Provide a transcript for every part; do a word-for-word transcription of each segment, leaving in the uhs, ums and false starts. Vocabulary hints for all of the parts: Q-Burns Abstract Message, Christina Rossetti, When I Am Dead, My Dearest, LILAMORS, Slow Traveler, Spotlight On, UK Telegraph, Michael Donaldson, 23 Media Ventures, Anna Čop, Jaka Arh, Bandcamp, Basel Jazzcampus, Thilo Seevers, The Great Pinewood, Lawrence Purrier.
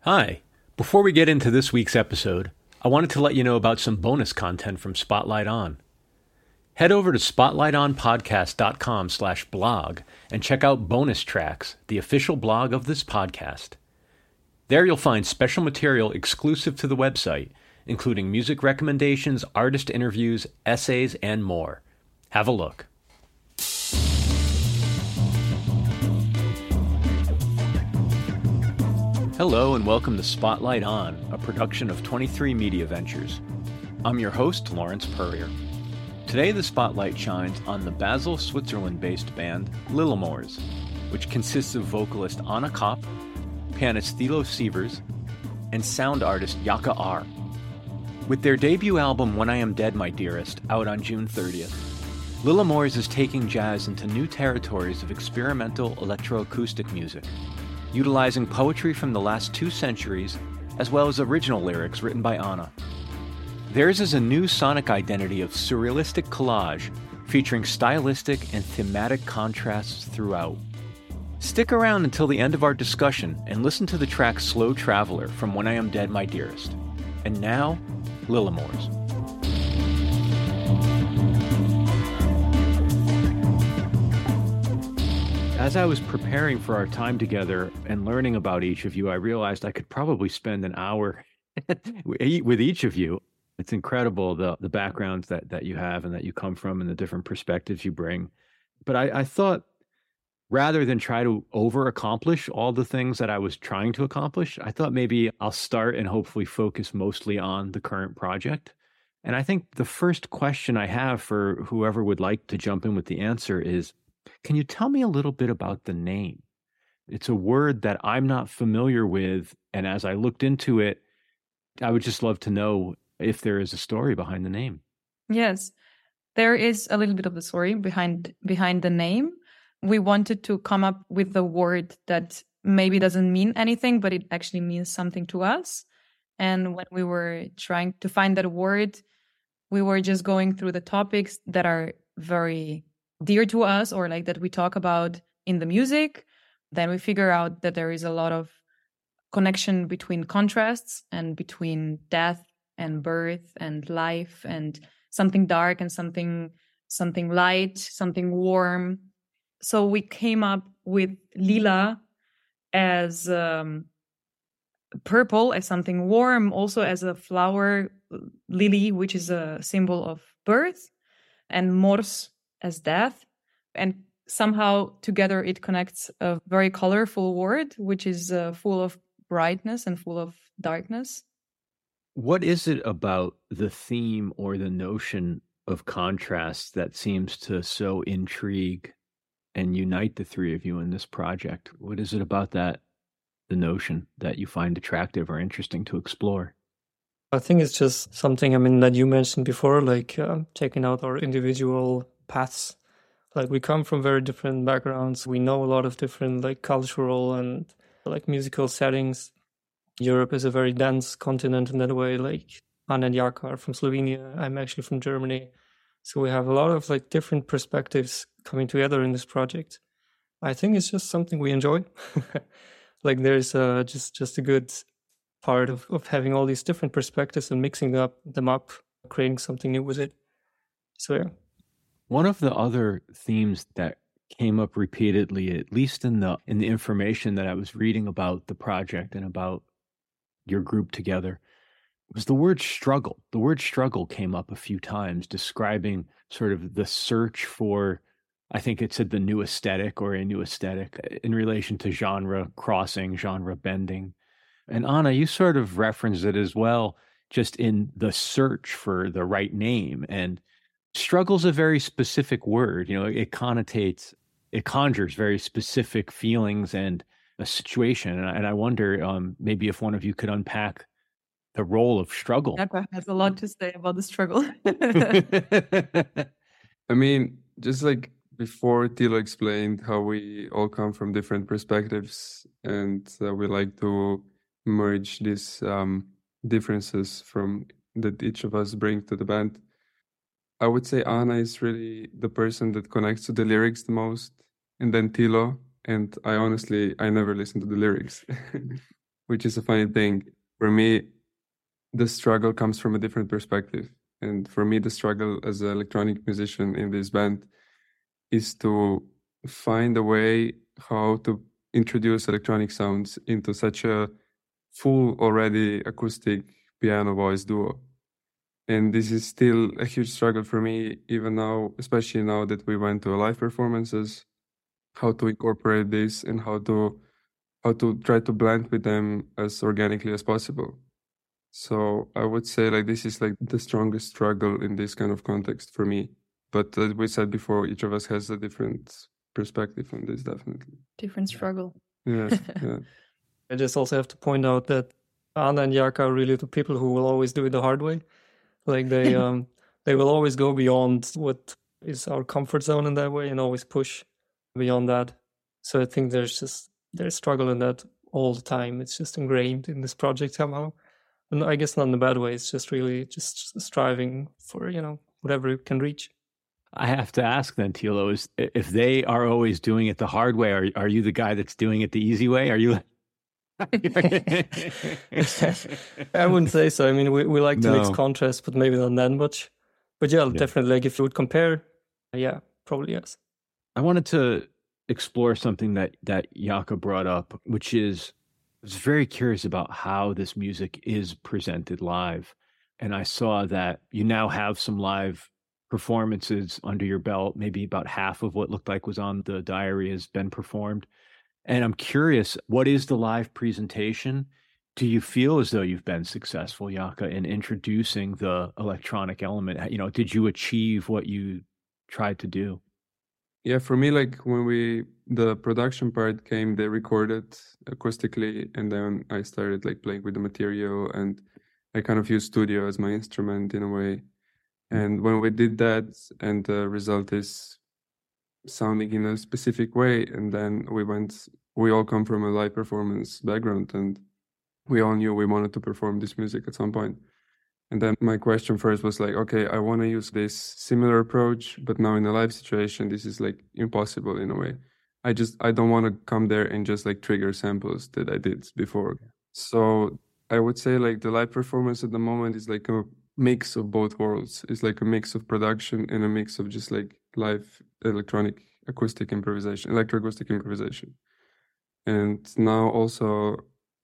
Hi. Before we get into this week's episode, I wanted to let you know about some bonus content from Spotlight On. Head over to spotlightonpodcast.com slash blog and check out Bonus Tracks, the official blog of this podcast. There you'll find special material exclusive to the website, including music recommendations, artist interviews, essays, and more. Have a look. Hello and welcome to Spotlight On, a production of twenty-three Media Ventures. I'm your host, Lawrence Purrier. Today the spotlight shines on the Basel, Switzerland-based band LILAMORS, which consists of vocalist Anna Čop, pianist Thilo Seevers, and sound artist Jaka Arh. With their debut album When I Am Dead, My Dearest, out on June thirtieth, LILAMORS is taking jazz into new territories of experimental electroacoustic music, utilizing poetry from the last two centuries, as well as original lyrics written by Anna. Theirs is a new sonic identity of surrealistic collage, featuring stylistic and thematic contrasts throughout. Stick around until the end of our discussion and listen to the track Slow Traveler from When I Am Dead, My Dearest. And now, LILAMORS. As I was preparing for our time together and learning about each of you, I realized I could probably spend an hour with each of you. It's incredible the the backgrounds that, that you have and that you come from and the different perspectives you bring. But I, I thought rather than try to over-accomplish all the things that I was trying to accomplish, I thought maybe I'll start and hopefully focus mostly on the current project. And I think the first question I have for whoever would like to jump in with the answer is, can you tell me a little bit about the name? It's a word that I'm not familiar with, and as I looked into it, I would just love to know if there is a story behind the name. Yes, there is a little bit of a story behind behind the name. We wanted to come up with a word that maybe doesn't mean anything, but it actually means something to us. And when we were trying to find that word, we were just going through the topics that are very dear to us, or like that we talk about in the music. Then we figure out that there is a lot of connection between contrasts and between death and birth and life, and something dark and something something light, something warm. So we came up with lila as um, purple, as something warm, also as a flower lily, which is a symbol of birth, and mors as death. And somehow together it connects a very colorful word, which is uh, full of brightness and full of darkness. What is it about the theme or the notion of contrast that seems to so intrigue and unite the three of you in this project? What is it about that, the notion, that you find attractive or interesting to explore? I think it's just something, I mean, that you mentioned before, like uh, taking out our individual paths. Like, we come from very different backgrounds. We know a lot of different like cultural and like musical settings. Europe is a very dense continent in that way. Like, Anna and Jaka are from Slovenia. I'm actually from Germany. So we have a lot of like different perspectives coming together in this project. I think it's just something we enjoy. Like, there's uh, just just a good part of, of having all these different perspectives and mixing up them up, creating something new with it. So yeah. One of the other themes that came up repeatedly, at least in the in the information that I was reading about the project and about your group together, was the word struggle. The word struggle came up a few times, describing sort of the search for, I think it said, the new aesthetic or a new aesthetic in relation to genre crossing, genre bending. And Anna, you sort of referenced it as well, just in the search for the right name. And struggle's a very specific word. You know, it connotates, it conjures very specific feelings and a situation. And I, and I wonder um, maybe if one of you could unpack the role of struggle. Jaka has a lot to say about the struggle. I mean, just like before, Thilo explained how we all come from different perspectives, and uh, we like to merge these um, differences from that each of us bring to the band. I would say Anna is really the person that connects to the lyrics the most, and then Thilo. And I honestly, I never listen to the lyrics, which is a funny thing. For me, the struggle comes from a different perspective. And for me, the struggle as an electronic musician in this band is to find a way how to introduce electronic sounds into such a full already acoustic piano voice duo. And this is still a huge struggle for me, even now, especially now that we went to live performances, how to incorporate this and how to how to try to blend with them as organically as possible. So I would say like this is like the strongest struggle in this kind of context for me. But as we said before, each of us has a different perspective on this, definitely. Different struggle. Yes. Yeah. I just also have to point out that Anna and Jaka are really the people who will always do it the hard way. Like they um, they will always go beyond what is our comfort zone in that way and always push beyond that. So I think there's just there's struggle in that all the time. It's just ingrained in this project somehow. And I guess not in a bad way. It's just really just striving for, you know, whatever you can reach. I have to ask then, Thilo, is if they are always doing it the hard way, are are you the guy that's doing it the easy way? Are you I wouldn't say so. I mean, we, we like to no. mix contrasts, but maybe not that much. But yeah, yeah, definitely, like if you would compare, yeah, probably yes. I wanted to explore something that, that Jaka brought up, which is, I was very curious about how this music is presented live. And I saw that you now have some live performances under your belt. Maybe about half of what looked like was on the diary has been performed. And I'm curious, what is the live presentation? Do you feel as though you've been successful, Jaka, in introducing the electronic element? You know, did you achieve what you tried to do? Yeah, for me, like when we, the production part came, they recorded acoustically and then I started like playing with the material and I kind of used studio as my instrument in a way. And when we did that and the result is sounding in a specific way, and then we went, we all come from a live performance background and we all knew we wanted to perform this music at some point. And then my question first was like, okay, I want to use this similar approach, but now in a live situation, this is like impossible in a way. I just, I don't want to come there and just like trigger samples that I did before. So I would say like the live performance at the moment is like a mix of both worlds. It's like a mix of production and a mix of just like live electronic acoustic improvisation, electroacoustic improvisation. And now also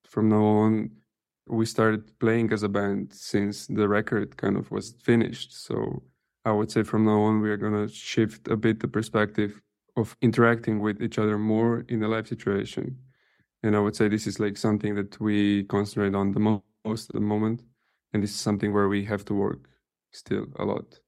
from now on, we started playing as a band since the record kind of was finished. So I would say from now on, we are going to shift a bit the perspective of interacting with each other more in a live situation. And I would say this is like something that we concentrate on the mo- most at the moment. And this is something where we have to work still a lot.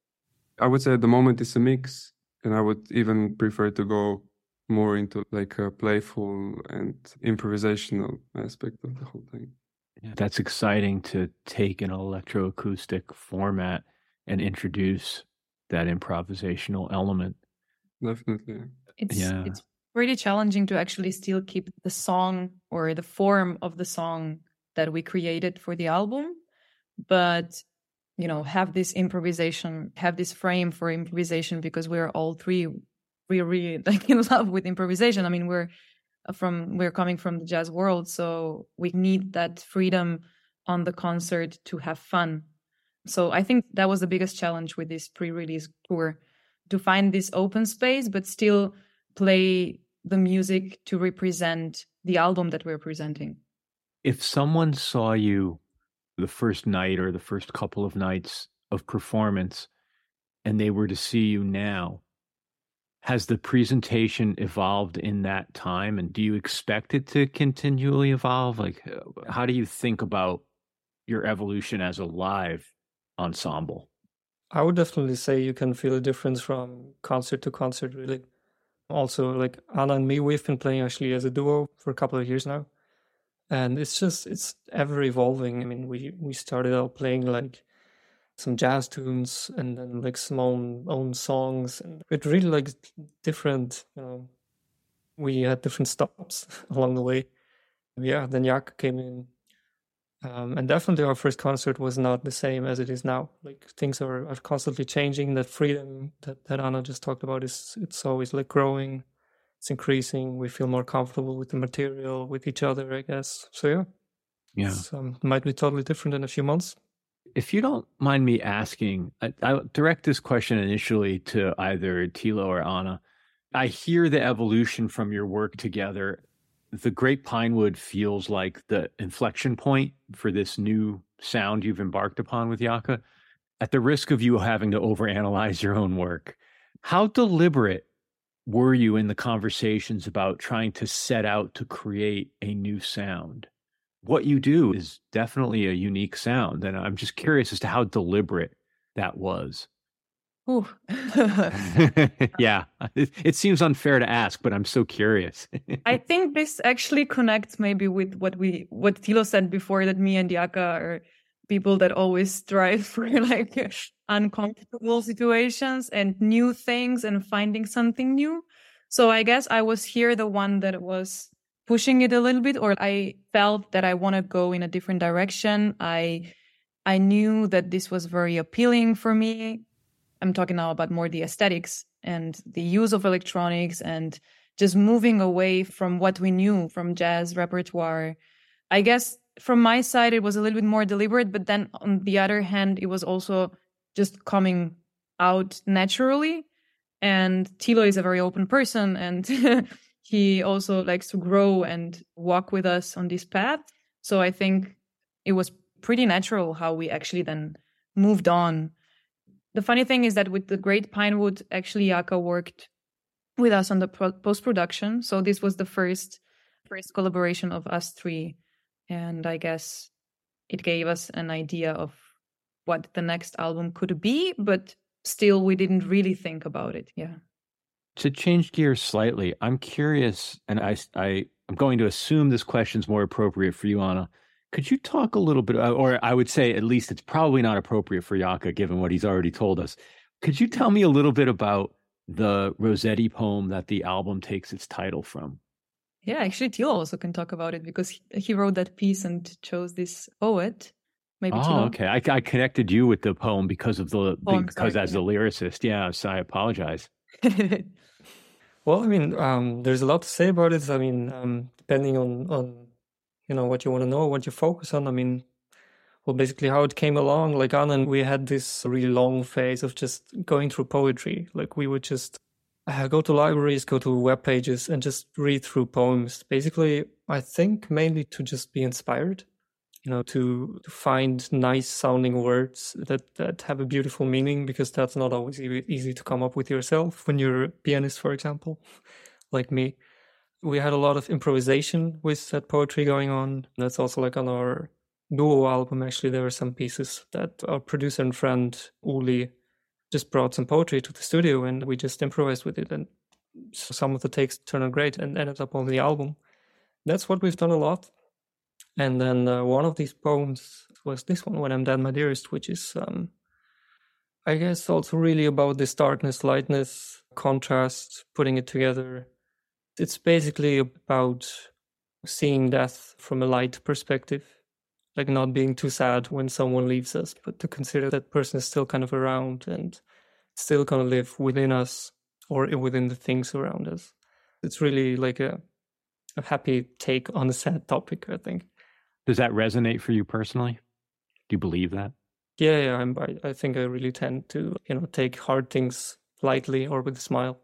I would say at the moment it's a mix. And I would even prefer to go more into like a playful and improvisational aspect of the whole thing. Yeah, that's exciting to take an electroacoustic format and introduce that improvisational element. Definitely. It's, yeah. it's really challenging to actually still keep the song or the form of the song that we created for the album, but, you know, have this improvisation, have this frame for improvisation, because we're all three, we're really like in love with improvisation. I mean, we're from we're coming from the jazz world, so we need that freedom on the concert to have fun. So I think that was the biggest challenge with this pre-release tour, to find this open space but still play the music to represent the album that we're presenting. If someone saw you the first night or the first couple of nights of performance and they were to see you now, has the presentation evolved in that time, and do you expect it to continually evolve? Like, how do you think about your evolution as a live ensemble? I would definitely say you can feel a difference from concert to concert, really. Also, like Anna and me, we've been playing actually as a duo for a couple of years now, and it's just, it's ever evolving. I mean, we, we started out playing like some jazz tunes and then like some own, own songs, and it really like different, you know, we had different stops along the way. Yeah, then Jaka came in Um, and definitely our first concert was not the same as it is now. Like things are, are constantly changing. That freedom that, that Anna just talked about is it's always like growing, it's increasing. We feel more comfortable with the material, with each other, I guess. So yeah, yeah, it's, um, might be totally different in a few months. If you don't mind me asking, I, I'll direct this question initially to either Thilo or Anna. I hear the evolution from your work together. The Great Pinewood feels like the inflection point for this new sound you've embarked upon with Jaka. At the risk of you having to overanalyze your own work, how deliberate were you in the conversations about trying to set out to create a new sound? What you do is definitely a unique sound, and I'm just curious as to how deliberate that was. Ooh. Yeah, it, it seems unfair to ask, but I'm so curious. I think this actually connects maybe with what we what Thilo said before, that me and Jaka are people that always strive for like uncomfortable situations and new things and finding something new. So I guess I was here the one that was pushing it a little bit, or I felt that I want to go in a different direction. I I knew that this was very appealing for me. I'm talking now about more the aesthetics and the use of electronics and just moving away from what we knew from jazz repertoire. I guess from my side, it was a little bit more deliberate, but then on the other hand, it was also just coming out naturally. And Thilo is a very open person, and he also likes to grow and walk with us on this path. So I think it was pretty natural how we actually then moved on. The funny thing is that with the Great Pinewood, actually Jaka worked with us on the pro- post-production. So this was the first first collaboration of us three. And I guess it gave us an idea of what the next album could be, but still we didn't really think about it. Yeah. To change gears slightly, I'm curious, and I, I, I'm going to assume this question's more appropriate for you, Anna. Could you talk a little bit, or I would say at least it's probably not appropriate for Jaka, given what he's already told us. Could you tell me a little bit about the Rossetti poem that the album takes its title from? Yeah, actually, Thilo also can talk about it because he, he wrote that piece and chose this poet. Maybe oh, Thilo. Okay. I, I connected you with the poem because of the oh, because sorry. As the lyricist. Yeah, so I apologize. Well, I mean, um, there's a lot to say about it. I mean, um, depending on on. you know, what you want to know, what you focus on. I mean, well, basically how it came along, like Anna and we had this really long phase of just going through poetry. Like we would just uh, go to libraries, go to web pages and just read through poems. Basically, I think mainly to just be inspired, you know, to, to find nice sounding words that, that have a beautiful meaning, because that's not always e- easy to come up with yourself when you're a pianist, for example, like me. We had a lot of improvisation with that poetry going on. That's also like on our duo album, actually, there were some pieces that our producer and friend, Uli, just brought some poetry to the studio and we just improvised with it. And some of the takes turned out great and ended up on the album. That's what we've done a lot. And then uh, one of these poems was this one, When I'm Dead, My Dearest, which is, um, I guess, also really about this darkness, lightness, contrast, putting it together. It's basically about seeing death from a light perspective, like not being too sad when someone leaves us, but to consider that person is still kind of around and still going to live within us or within the things around us. It's really like a, a happy take on a sad topic, I think. Does that resonate for you personally? Do you believe that? Yeah, yeah I'm, I, I think I really tend to, you know, take hard things lightly or with a smile.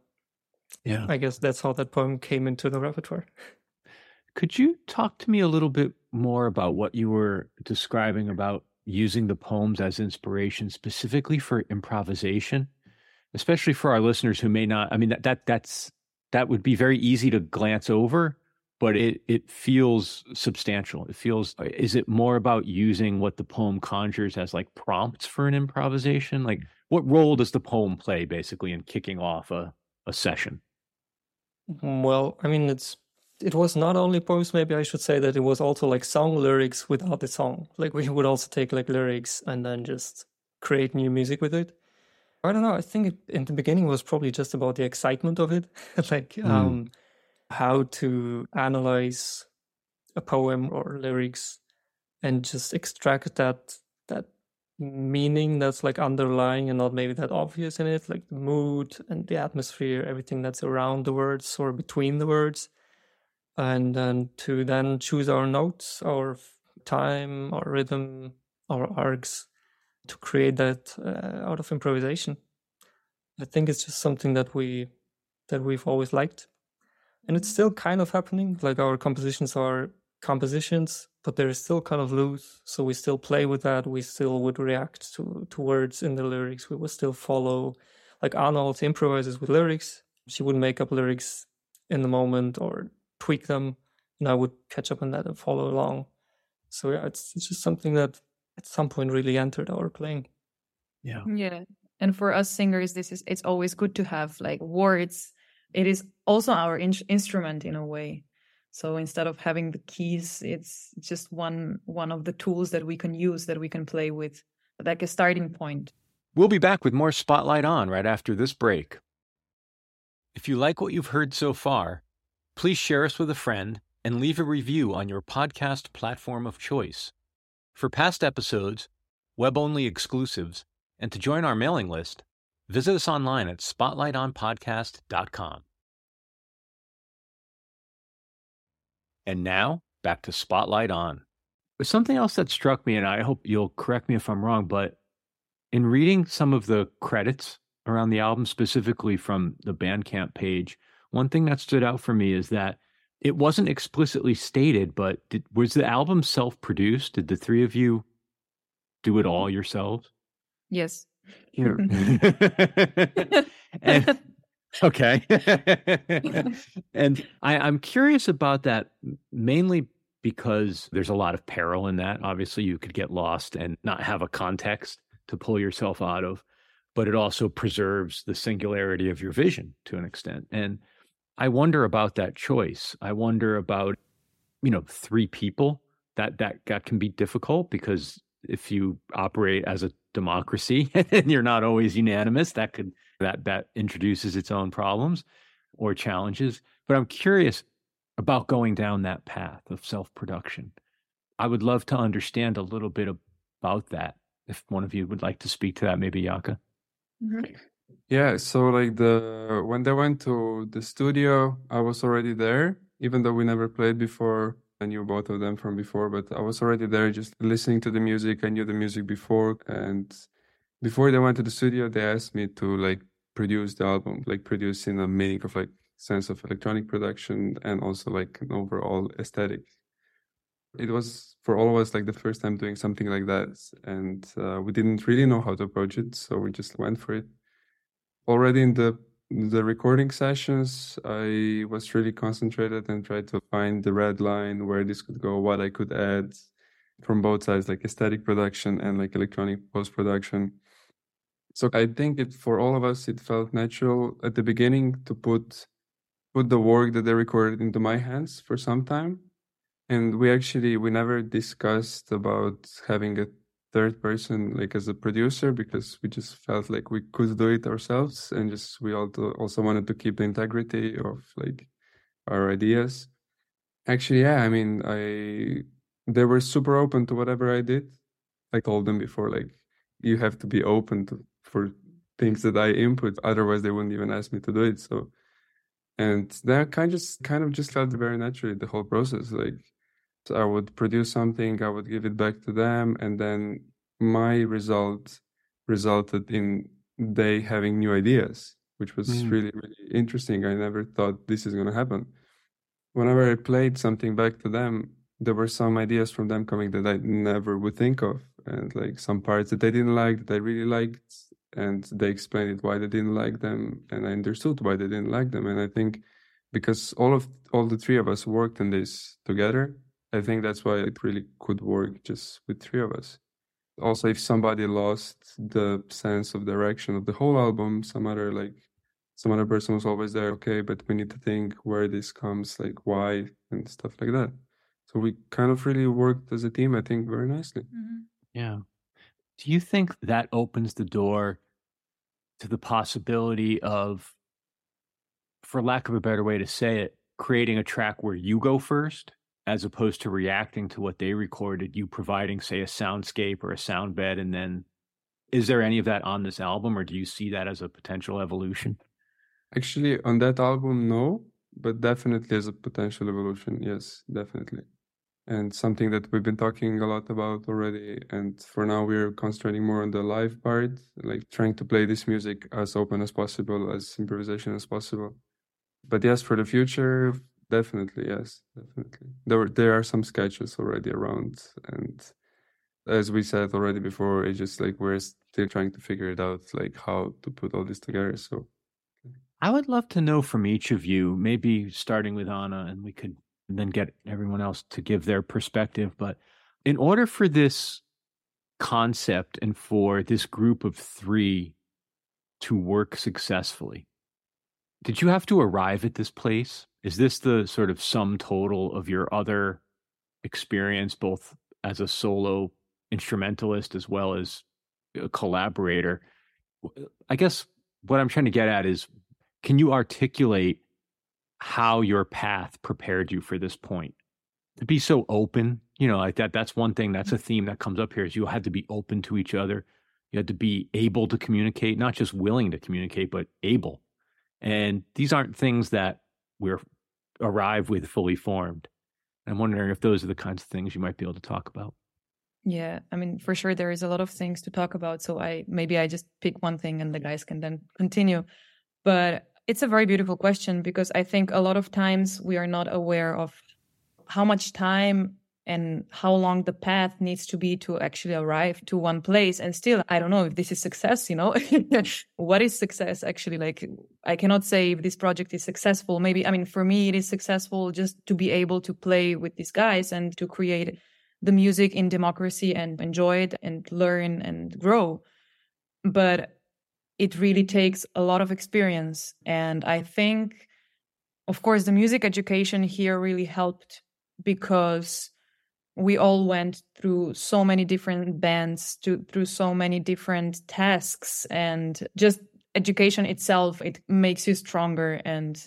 Yeah, I guess that's how that poem came into the repertoire. Could you talk to me a little bit more about what you were describing about using the poems as inspiration specifically for improvisation, especially for our listeners who may not, I mean, that, that that's that would be very easy to glance over, but it, it feels substantial. It feels, is it more about using what the poem conjures as like prompts for an improvisation? Like what role does the poem play basically in kicking off a a session? Well, I mean, it's it was not only poems, maybe I should say that it was also like song lyrics without the song. Like we would also take like lyrics and then just create new music with it. I don't know, I think it, in the beginning it was probably just about the excitement of it, like mm. um, how to analyze a poem or lyrics and just extract that that meaning that's like underlying and not maybe that obvious in it, like the mood and the atmosphere, everything that's around the words or between the words. And then to then choose our notes, our time, our rhythm, our arcs, to create that uh, out of improvisation. I think it's just something that we that we've always liked, and it's still kind of happening. Like our compositions are compositions, but they're still kind of loose. So we still play with that. We still would react to, to words in the lyrics. We would still follow. Like Anna also improvises with lyrics. She would make up lyrics in the moment or tweak them, and I would catch up on that and follow along. So yeah, it's it's just something that at some point really entered our playing. Yeah. Yeah. And for us singers, this is it's always good to have like words. It is also our in- instrument in a way. So instead of having the keys, it's just one one of the tools that we can use, that we can play with, like a starting point. We'll be back with more Spotlight On right after this break. If you like what you've heard so far, please share us with a friend and leave a review on your podcast platform of choice. For past episodes, web-only exclusives, and to join our mailing list, visit us online at spotlight on podcast dot com. And now, back to Spotlight On. Something else that struck me, and I hope you'll correct me if I'm wrong, but in reading some of the credits around the album, specifically from the Bandcamp page, one thing that stood out for me is that it wasn't explicitly stated, but did, was the album self-produced? Did the three of you do it all yourselves? Yes. Here. and, okay. and I, I'm curious about that, mainly because there's a lot of peril in that. Obviously, you could get lost and not have a context to pull yourself out of, but it also preserves the singularity of your vision to an extent. And I wonder about that choice. I wonder about, you know, three people. That that that can be difficult, because if you operate as a democracy and you're not always unanimous, that could that that introduces its own problems or challenges. But I'm curious about going down that path of self-production. I would love to understand a little bit about that. If one of you would like to speak to that, maybe Jaka. Mm-hmm. Yeah, so like the when they went to the studio, I was already there, even though we never played before. I knew both of them from before, but I was already there just listening to the music. I knew the music before, and before they went to the studio, they asked me to like produce the album, like produce in a meaning of like sense of electronic production and also like an overall aesthetic. It was for all of us like the first time doing something like that, and uh, we didn't really know how to approach it, so we just went for it. Already in the the recording sessions, I was really concentrated and tried to find the red line, where this could go, what I could add from both sides, like aesthetic production and like electronic post-production. So I think it for all of us, it felt natural at the beginning to put put the work that they recorded into my hands for some time. And we actually, we never discussed about having a third person like as a producer, because we just felt like we could do it ourselves, and just we also also wanted to keep the integrity of like our ideas. Actually, yeah, I mean, I they were super open to whatever I did. I told them before, like, you have to be open to for things that I input, otherwise they wouldn't even ask me to do it. So, and that kind of just kind of just felt very naturally, the whole process. Like, I would produce something, I would give it back to them, and then my result resulted in they having new ideas, which was mm. really, really interesting. I never thought this is going to happen. Whenever I played something back to them, there were some ideas from them coming that I never would think of, and like some parts that they didn't like that I really liked, and they explained it why they didn't like them, and I understood why they didn't like them. And I think because all of all the three of us worked on this together, I think that's why it really could work just with three of us. Also, if somebody lost the sense of direction of the whole album, some other like some other person was always there. Okay, but we need to think where this comes, like why and stuff like that. So we kind of really worked as a team, I think, very nicely. Mm-hmm. Yeah. Do you think that opens the door to the possibility of, for lack of a better way to say it, creating a track where you go first? as opposed to reacting to what they recorded, you providing, say, a soundscape or a sound bed, and then is there any of that on this album, or do you see that as a potential evolution? Actually, on that album, no, but definitely as a potential evolution, yes, definitely. And something that we've been talking a lot about already, and for now we're concentrating more on the live part, like trying to play this music as open as possible, as improvisation as possible. But yes, for the future, definitely, yes, definitely. There, there are some sketches already around, and as we said already before, it's just like we're still trying to figure it out, like how to put all this together. So I would love to know from each of you, maybe starting with Anna, and we could then get everyone else to give their perspective. But in order for this concept and for this group of three to work successfully, did you have to arrive at this place? Is this the sort of sum total of your other experience, both as a solo instrumentalist as well as a collaborator? I guess what I'm trying to get at is, can you articulate how your path prepared you for this point? To be so open, you know, like that, that's one thing, that's a theme that comes up here, is you had to be open to each other. You had to be able to communicate, not just willing to communicate, but able. And these aren't things that we're arrive with fully formed. I'm wondering if those are the kinds of things you might be able to talk about. Yeah, I mean, for sure, there is a lot of things to talk about. So I maybe I just pick one thing and the guys can then continue. But it's a very beautiful question, because I think a lot of times we are not aware of how much time and how long the path needs to be to actually arrive to one place. And still, I don't know if this is success, you know, what is success actually? Like, I cannot say if this project is successful. Maybe, I mean, for me, it is successful just to be able to play with these guys and to create the music in democracy and enjoy it and learn and grow. But it really takes a lot of experience. And I think, of course, the music education here really helped, because we all went through so many different bands, to, through so many different tasks, and just education itself, it makes you stronger and,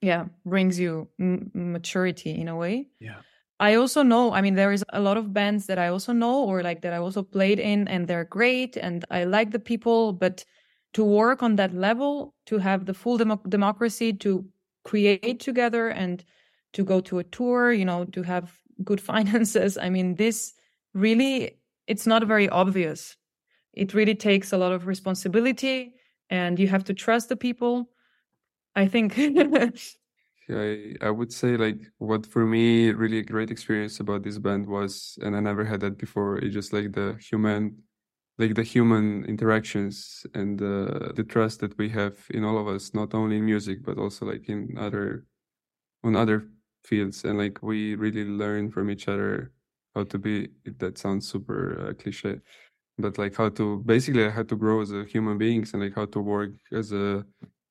yeah, brings you m- maturity in a way. Yeah. I also know, I mean, there is a lot of bands that I also know, or like that I also played in, and they're great and I like the people, but to work on that level, to have the full dem- democracy, to create together and to go to a tour, you know, to have good finances. I mean, this really, it's not very obvious. It really takes a lot of responsibility and you have to trust the people, I think. I, I would say, like, what for me really a great experience about this band was, and I never had that before, it's just like the human like the human interactions and uh, the trust that we have in all of us, not only in music, but also like in other, on other fields. And like, we really learn from each other how to be, if that sounds super uh, cliche, but like how to basically how to grow as a human beings, and like how to work as a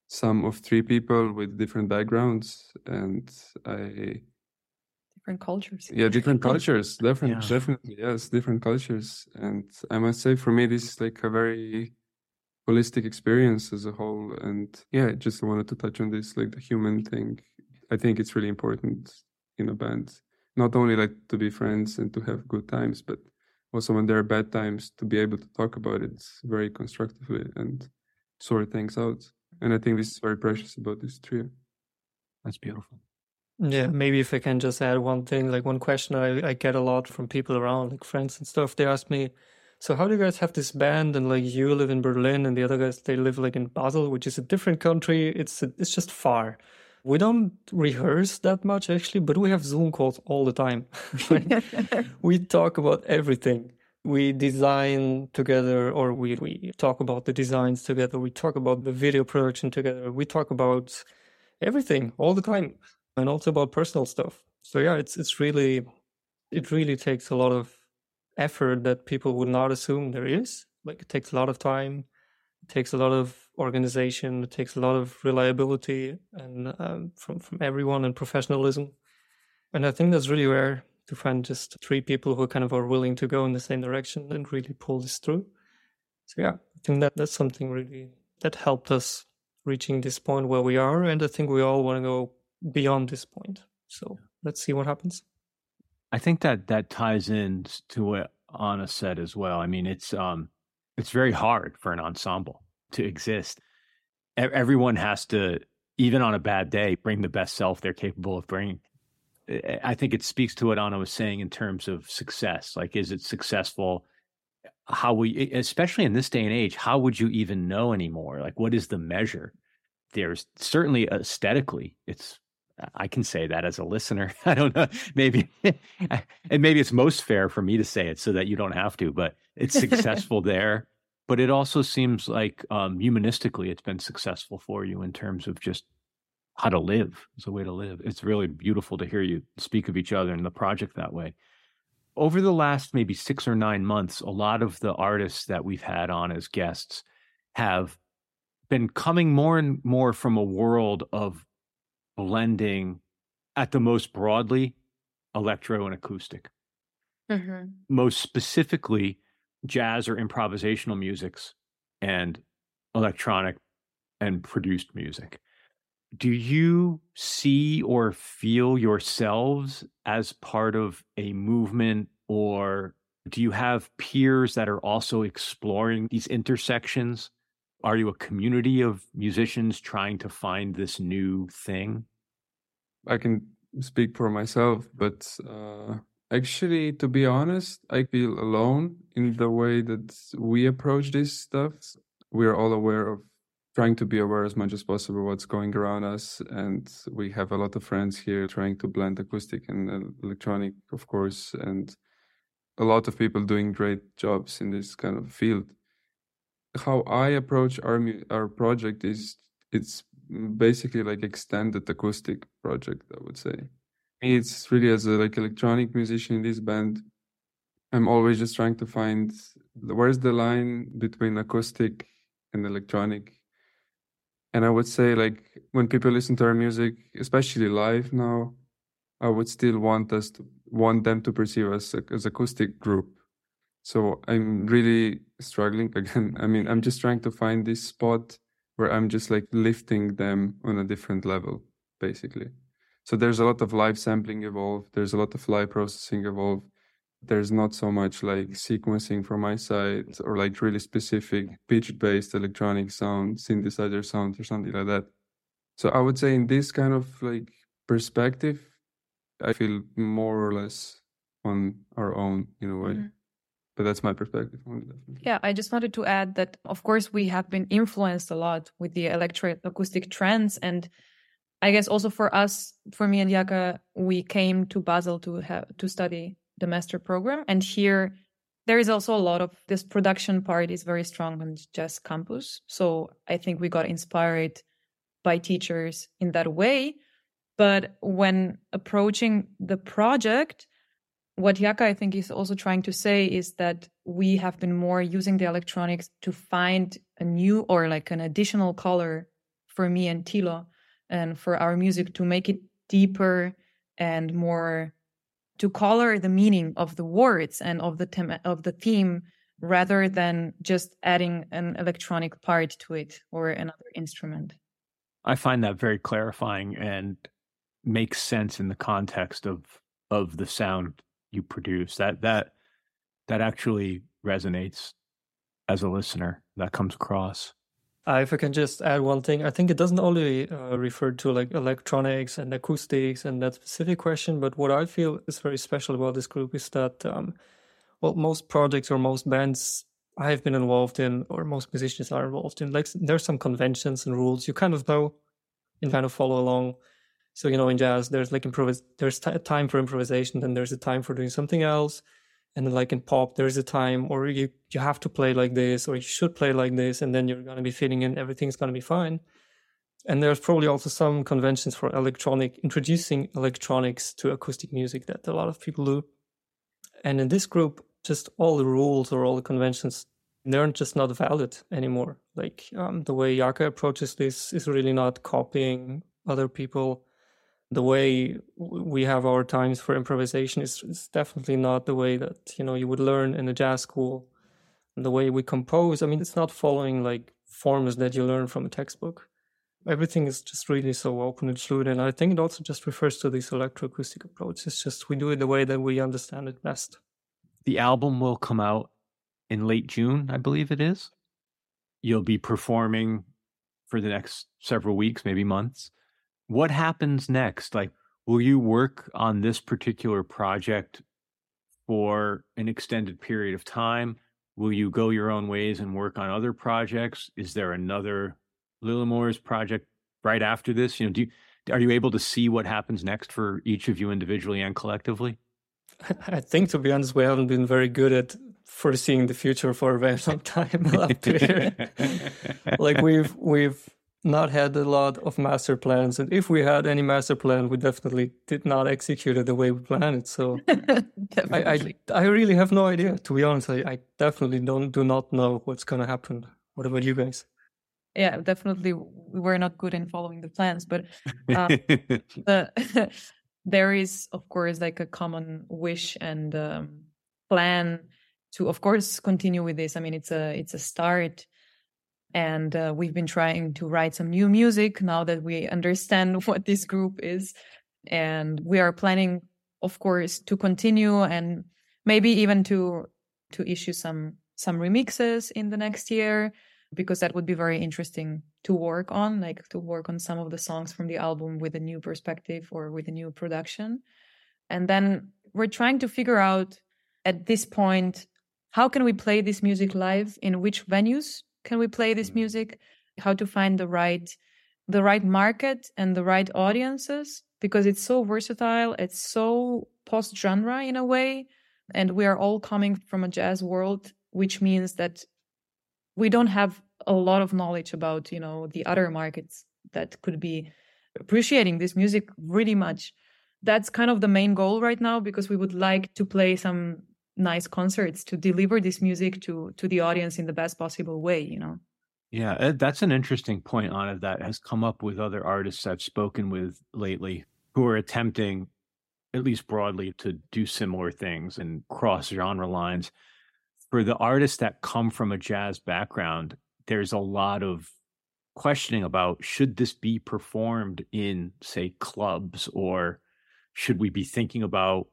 sum of three people with different backgrounds and I different cultures. Yeah, different cultures. Definitely, yeah. definitely, yes, different cultures. And I must say, for me, this is like a very holistic experience as a whole. And yeah, I just wanted to touch on this, like the human thing. I think it's really important in a band, not only like to be friends and to have good times, but also when there are bad times, to be able to talk about it very constructively and sort things out. And I think this is very precious about this trio. That's beautiful. Yeah, maybe if I can just add one thing, like one question I, I get a lot from people around, like friends and stuff. They ask me, so how do you guys have this band? And like, you live in Berlin and the other guys, they live like in Basel, which is a different country. It's it's just far. We don't rehearse that much, actually, but we have Zoom calls all the time. We talk about everything. We design together, or we, we talk about the designs together. We talk about the video production together. We talk about everything all the time, and also about personal stuff. So yeah, it's it's really, it really takes a lot of effort that people would not assume there is. Like, it takes a lot of time. It takes a lot of organization. It takes a lot of reliability and um, from, from everyone, and professionalism. And I think that's really rare to find, just three people who kind of are willing to go in the same direction and really pull this through. So yeah, I think that that's something really that helped us reaching this point where we are. And I think we all want to go beyond this point. So let's see what happens. I think that that ties in to what Anna said as well. I mean, it's um, it's very hard for an ensemble to exist. E- everyone has to, even on a bad day, bring the best self they're capable of bringing. I think it speaks to what Anna was saying in terms of success. Like, is it successful? How we, especially in this day and age, how would you even know anymore? Like, what is the measure? There's certainly aesthetically, it's, I can say that as a listener. I don't know. Maybe, and maybe it's most fair for me to say it so that you don't have to, but it's successful there. But it also seems like um, humanistically, it's been successful for you in terms of just how to live. It's a way to live. It's really beautiful to hear you speak of each other and the project that way. Over the last maybe six or nine months, a lot of the artists that we've had on as guests have been coming more and more from a world of blending, at the most broadly, electro and acoustic. Mm-hmm. Most specifically, jazz or improvisational musics and electronic and produced music. Do you see or feel yourselves as part of a movement, or do you have peers that are also exploring these intersections? Are you a community of musicians trying to find this new thing? I can speak for myself, but uh, actually, to be honest, I feel alone in the way that we approach this stuff. We're all aware of trying to be aware as much as possible what's going around us. And we have a lot of friends here trying to blend acoustic and electronic, of course, and a lot of people doing great jobs in this kind of field. How I approach our our project is, it's basically like extended acoustic project, I would say. It's really as a like electronic musician in this band, I'm always just trying to find where's the line between acoustic and electronic. And I would say, like, when people listen to our music, especially live now, I would still want us to want them to perceive us as acoustic group. So I'm really struggling again. I mean, I'm just trying to find this spot where I'm just like lifting them on a different level, basically. So there's a lot of live sampling involved. There's a lot of live processing involved. There's not so much like sequencing from my side or like really specific pitch-based electronic sound, synthesizer sound or something like that. So I would say in this kind of like perspective, I feel more or less on our own in a way. Mm-hmm. But that's my perspective. Yeah, I just wanted to add that, of course, we have been influenced a lot with the electro acoustic trends. And I guess also for us, for me and Jaka, we came to Basel to have to study the master program. And here there is also a lot of this production part is very strong on jazz campus. So I think we got inspired by teachers in that way. But when approaching the project, what Jaka, I think, is also trying to say is that we have been more using the electronics to find a new or like an additional color for me and Thilo and for our music to make it deeper and more to color the meaning of the words and of the theme, of the theme rather than just adding an electronic part to it or another instrument. I find that very clarifying and makes sense in the context of of the sound you produce. That that that actually resonates as a listener. That comes across. Uh, if I can just add one thing, I think it doesn't only uh, refer to like electronics and acoustics and that specific question, but what I feel is very special about this group is that, um, well, most projects or most bands I have been involved in, or most musicians are involved in, like there's some conventions and rules you kind of know and kind of follow along. So, you know, in jazz, there's like improvis- there's t- time for improvisation, then there's a time for doing something else. And then like in pop, there's a time or you, you have to play like this or you should play like this. And then you're going to be fitting in. Everything's going to be fine. And there's probably also some conventions for electronic, introducing electronics to acoustic music that a lot of people do. And in this group, just all the rules or all the conventions, they're just not valid anymore. Like um, the way Jaka approaches this is really not copying other people. The way we have our times for improvisation is, is definitely not the way that, you know, you would learn in a jazz school. And the way we compose, I mean, it's not following like forms that you learn from a textbook. everything is just really so open and fluid. And I think it also just refers to this electroacoustic approach. It's just we do it the way that we understand it best. The album will come out in late June, I believe it is. You'll be performing for the next several weeks, maybe months. What happens next? Like, will you work on this particular project for an extended period of time? Will you go your own ways and work on other projects? Is there another LILAMORS project right after this? You know, do you, are you able to see what happens next for each of you individually and collectively? I think, to be honest, we haven't been very good at foreseeing the future for a very long time. Like we've we've not had a lot of master plans, and if we had any master plan, we definitely did not execute it the way we planned it. So I, I I really have no idea. To be honest, I, I definitely don't do not know what's going to happen. What about you guys? Yeah, definitely, we were not good in following the plans, but uh, the, there is, of course, like a common wish and um, plan to, of course, continue with this. I mean, it's a it's a start, and uh, we've been trying to write some new music now that we understand what this group is, and we are planning, of course, to continue and maybe even to to issue some some remixes in the next year, because that would be very interesting to work on, like to work on some of the songs from the album with a new perspective or with a new production. And then we're trying to figure out at this point, how can we play this music live? In which venues can we play this music? How to find the right, the right market and the right audiences, because it's so versatile. It's so post-genre in a way. And we are all coming from a jazz world, which means that we don't have a lot of knowledge about, you know, the other markets that could be appreciating this music really much. That's kind of the main goal right now, because we would like to play some nice concerts to deliver this music to to the audience in the best possible way, you know? Yeah, that's an interesting point, Anna, that has come up with other artists I've spoken with lately who are attempting, at least broadly, to do similar things and cross genre lines. For the artists that come from a jazz background, there's a lot of questioning about, should this be performed in, say, clubs, or should we be thinking about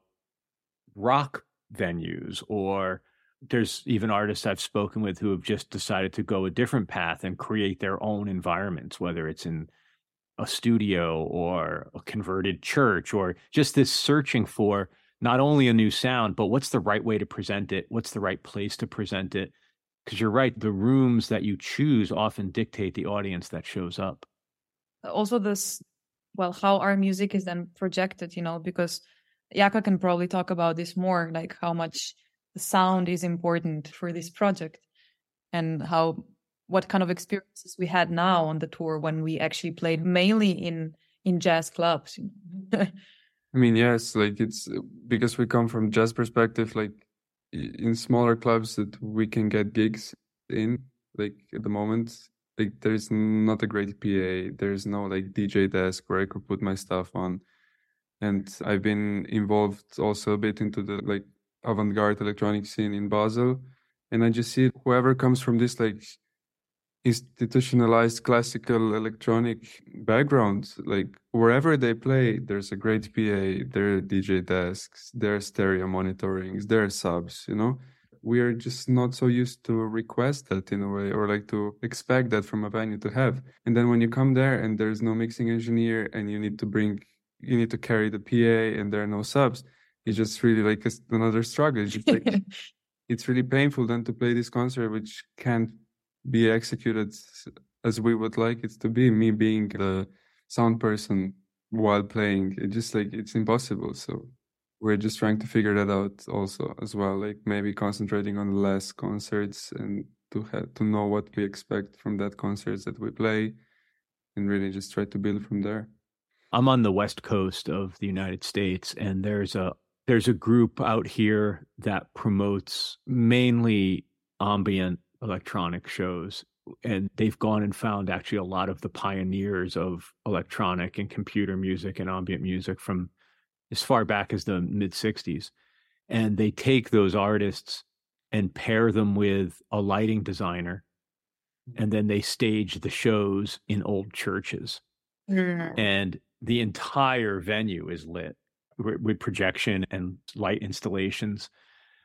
rock venues? Or there's even artists I've spoken with who have just decided to go a different path and create their own environments, whether it's in a studio or a converted church, or just this searching for not only a new sound, but what's the right way to present it? What's the right place to present it? Because you're right, the rooms that you choose often dictate the audience that shows up. Also this, well, how our music is then projected, you know, because Jaka can probably talk about this more, like how much the sound is important for this project and how, what kind of experiences we had now on the tour when we actually played mainly in, in jazz clubs. I mean, yes, like it's because we come from jazz perspective, like in smaller clubs that we can get gigs in, like at the moment, like there is not a great P A. There is no like D J desk where I could put my stuff on. And I've been involved also a bit into the like avant-garde electronic scene in Basel. And I just see whoever comes from this like institutionalized classical electronic background, like wherever they play, there's a great P A, there are D J desks, there are stereo monitorings, there are subs, you know? We are just not so used to request that in a way, or like to expect that from a venue to have. And then when you come there and there's no mixing engineer and you need to bring, you need to carry the P A and there are no subs, it's just really like a, another struggle. It's, just like, it's really painful then to play this concert, which can't be executed as we would like it to be, me being the sound person while playing. It just like, it's impossible. So we're just trying to figure that out also as well, like maybe concentrating on less concerts and to have, to know what we expect from that concerts that we play and really just try to build from there. I'm on the West Coast of the United States, and there's a there's a group out here that promotes mainly ambient electronic shows, and they've gone and found actually a lot of the pioneers of electronic and computer music and ambient music from as far back as the mid sixties. And they take those artists and pair them with a lighting designer and then they staged the shows in old churches. Mm. And the entire venue is lit with projection and light installations,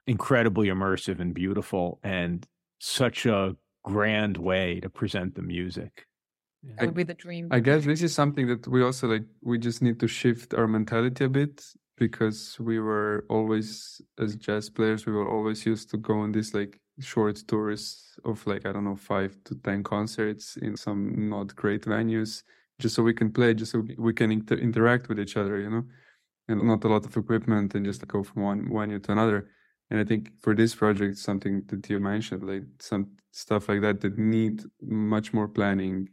incredibly immersive and beautiful, and such a grand way to present the music. Yeah. That would be the dream. I guess this is something that we also like, we just need to shift our mentality a bit, because we were always, as jazz players, we were always used to go on these like short tours of like, I don't know, five to ten concerts in some not great venues, just so we can play, just so we can inter- interact with each other, you know, and not a lot of equipment, and just like, go from one venue to another. And I think for this project, something that you mentioned, like some stuff like that, that need much more planning,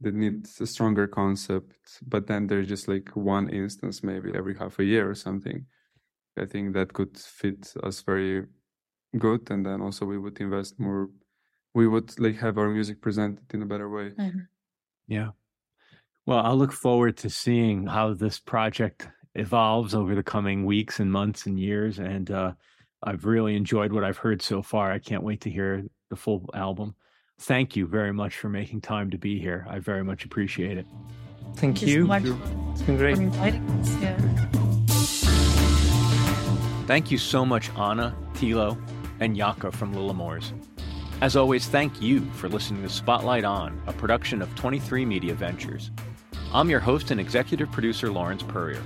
that needs a stronger concept, but then there's just like one instance, maybe every half a year or something. I think that could fit us very good. And then also we would invest more. We would like have our music presented in a better way. Mm-hmm. Yeah. Well, I'll look forward to seeing how this project evolves over the coming weeks and months and years. And uh, I've really enjoyed what I've heard so far. I can't wait to hear the full album. Thank you very much for making time to be here. I very much appreciate it. Thank, Thank you. So much. It's been great. Yeah. Thank you so much, Anna, Thilo, and Jaka from LILAMORS. As always, thank you for listening to Spotlight On, a production of twenty-three Media Ventures. I'm your host and executive producer, Lawrence Purrier.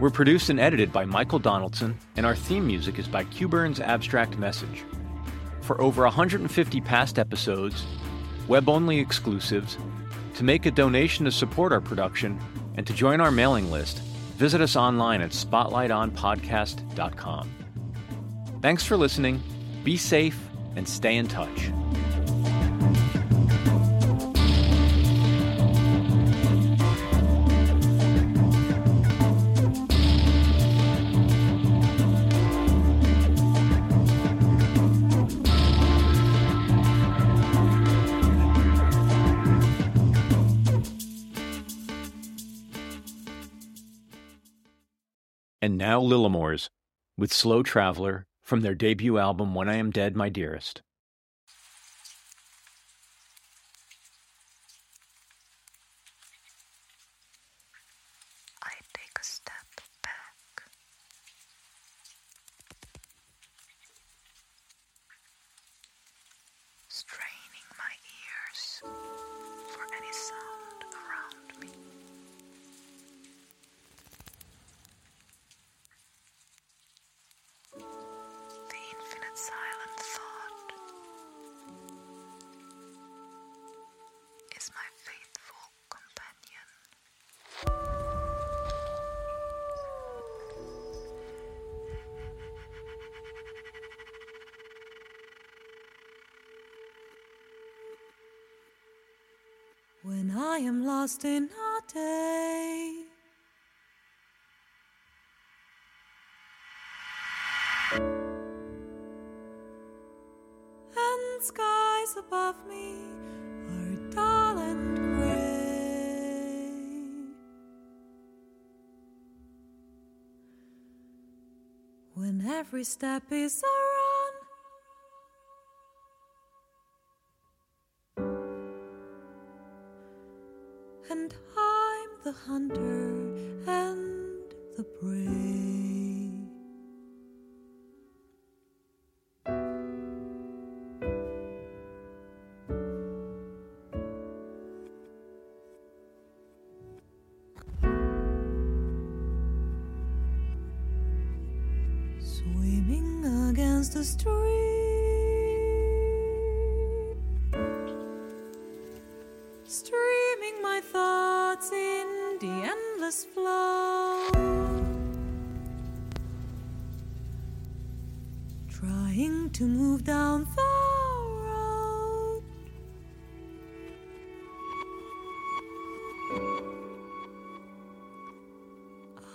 We're produced and edited by Michael Donaldson, and our theme music is by Q-Burns Abstract Message. For over one hundred fifty past episodes, web-only exclusives, to make a donation to support our production, and to join our mailing list, visit us online at spotlight on podcast dot com. Thanks for listening, be safe, and stay in touch. And now LILAMORS with Slow Traveler from their debut album, When I Am Dead, My Dearest. I take a step back. Straining my ears for any sound around me. Silent thought is my faithful companion. When I am lost in a day, skies above me are dull and gray. When every step is a run, and I'm the hunter and the prey. The stream, streaming my thoughts in the endless flow, trying to move down the road,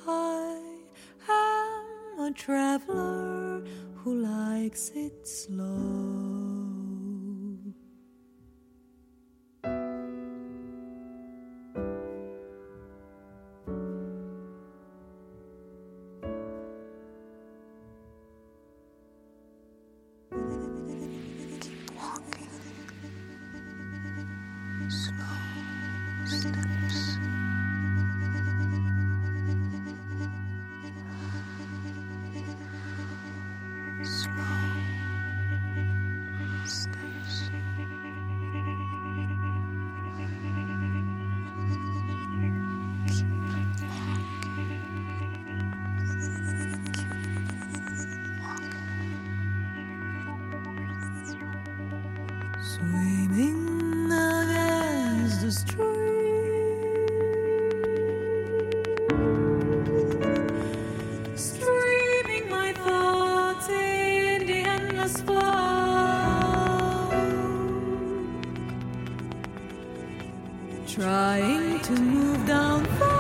I am a traveler who likes it slow. Keep walking. steps. Slow steps. Keep walking. Keep walking. Swimming against the stream. Trying to move down.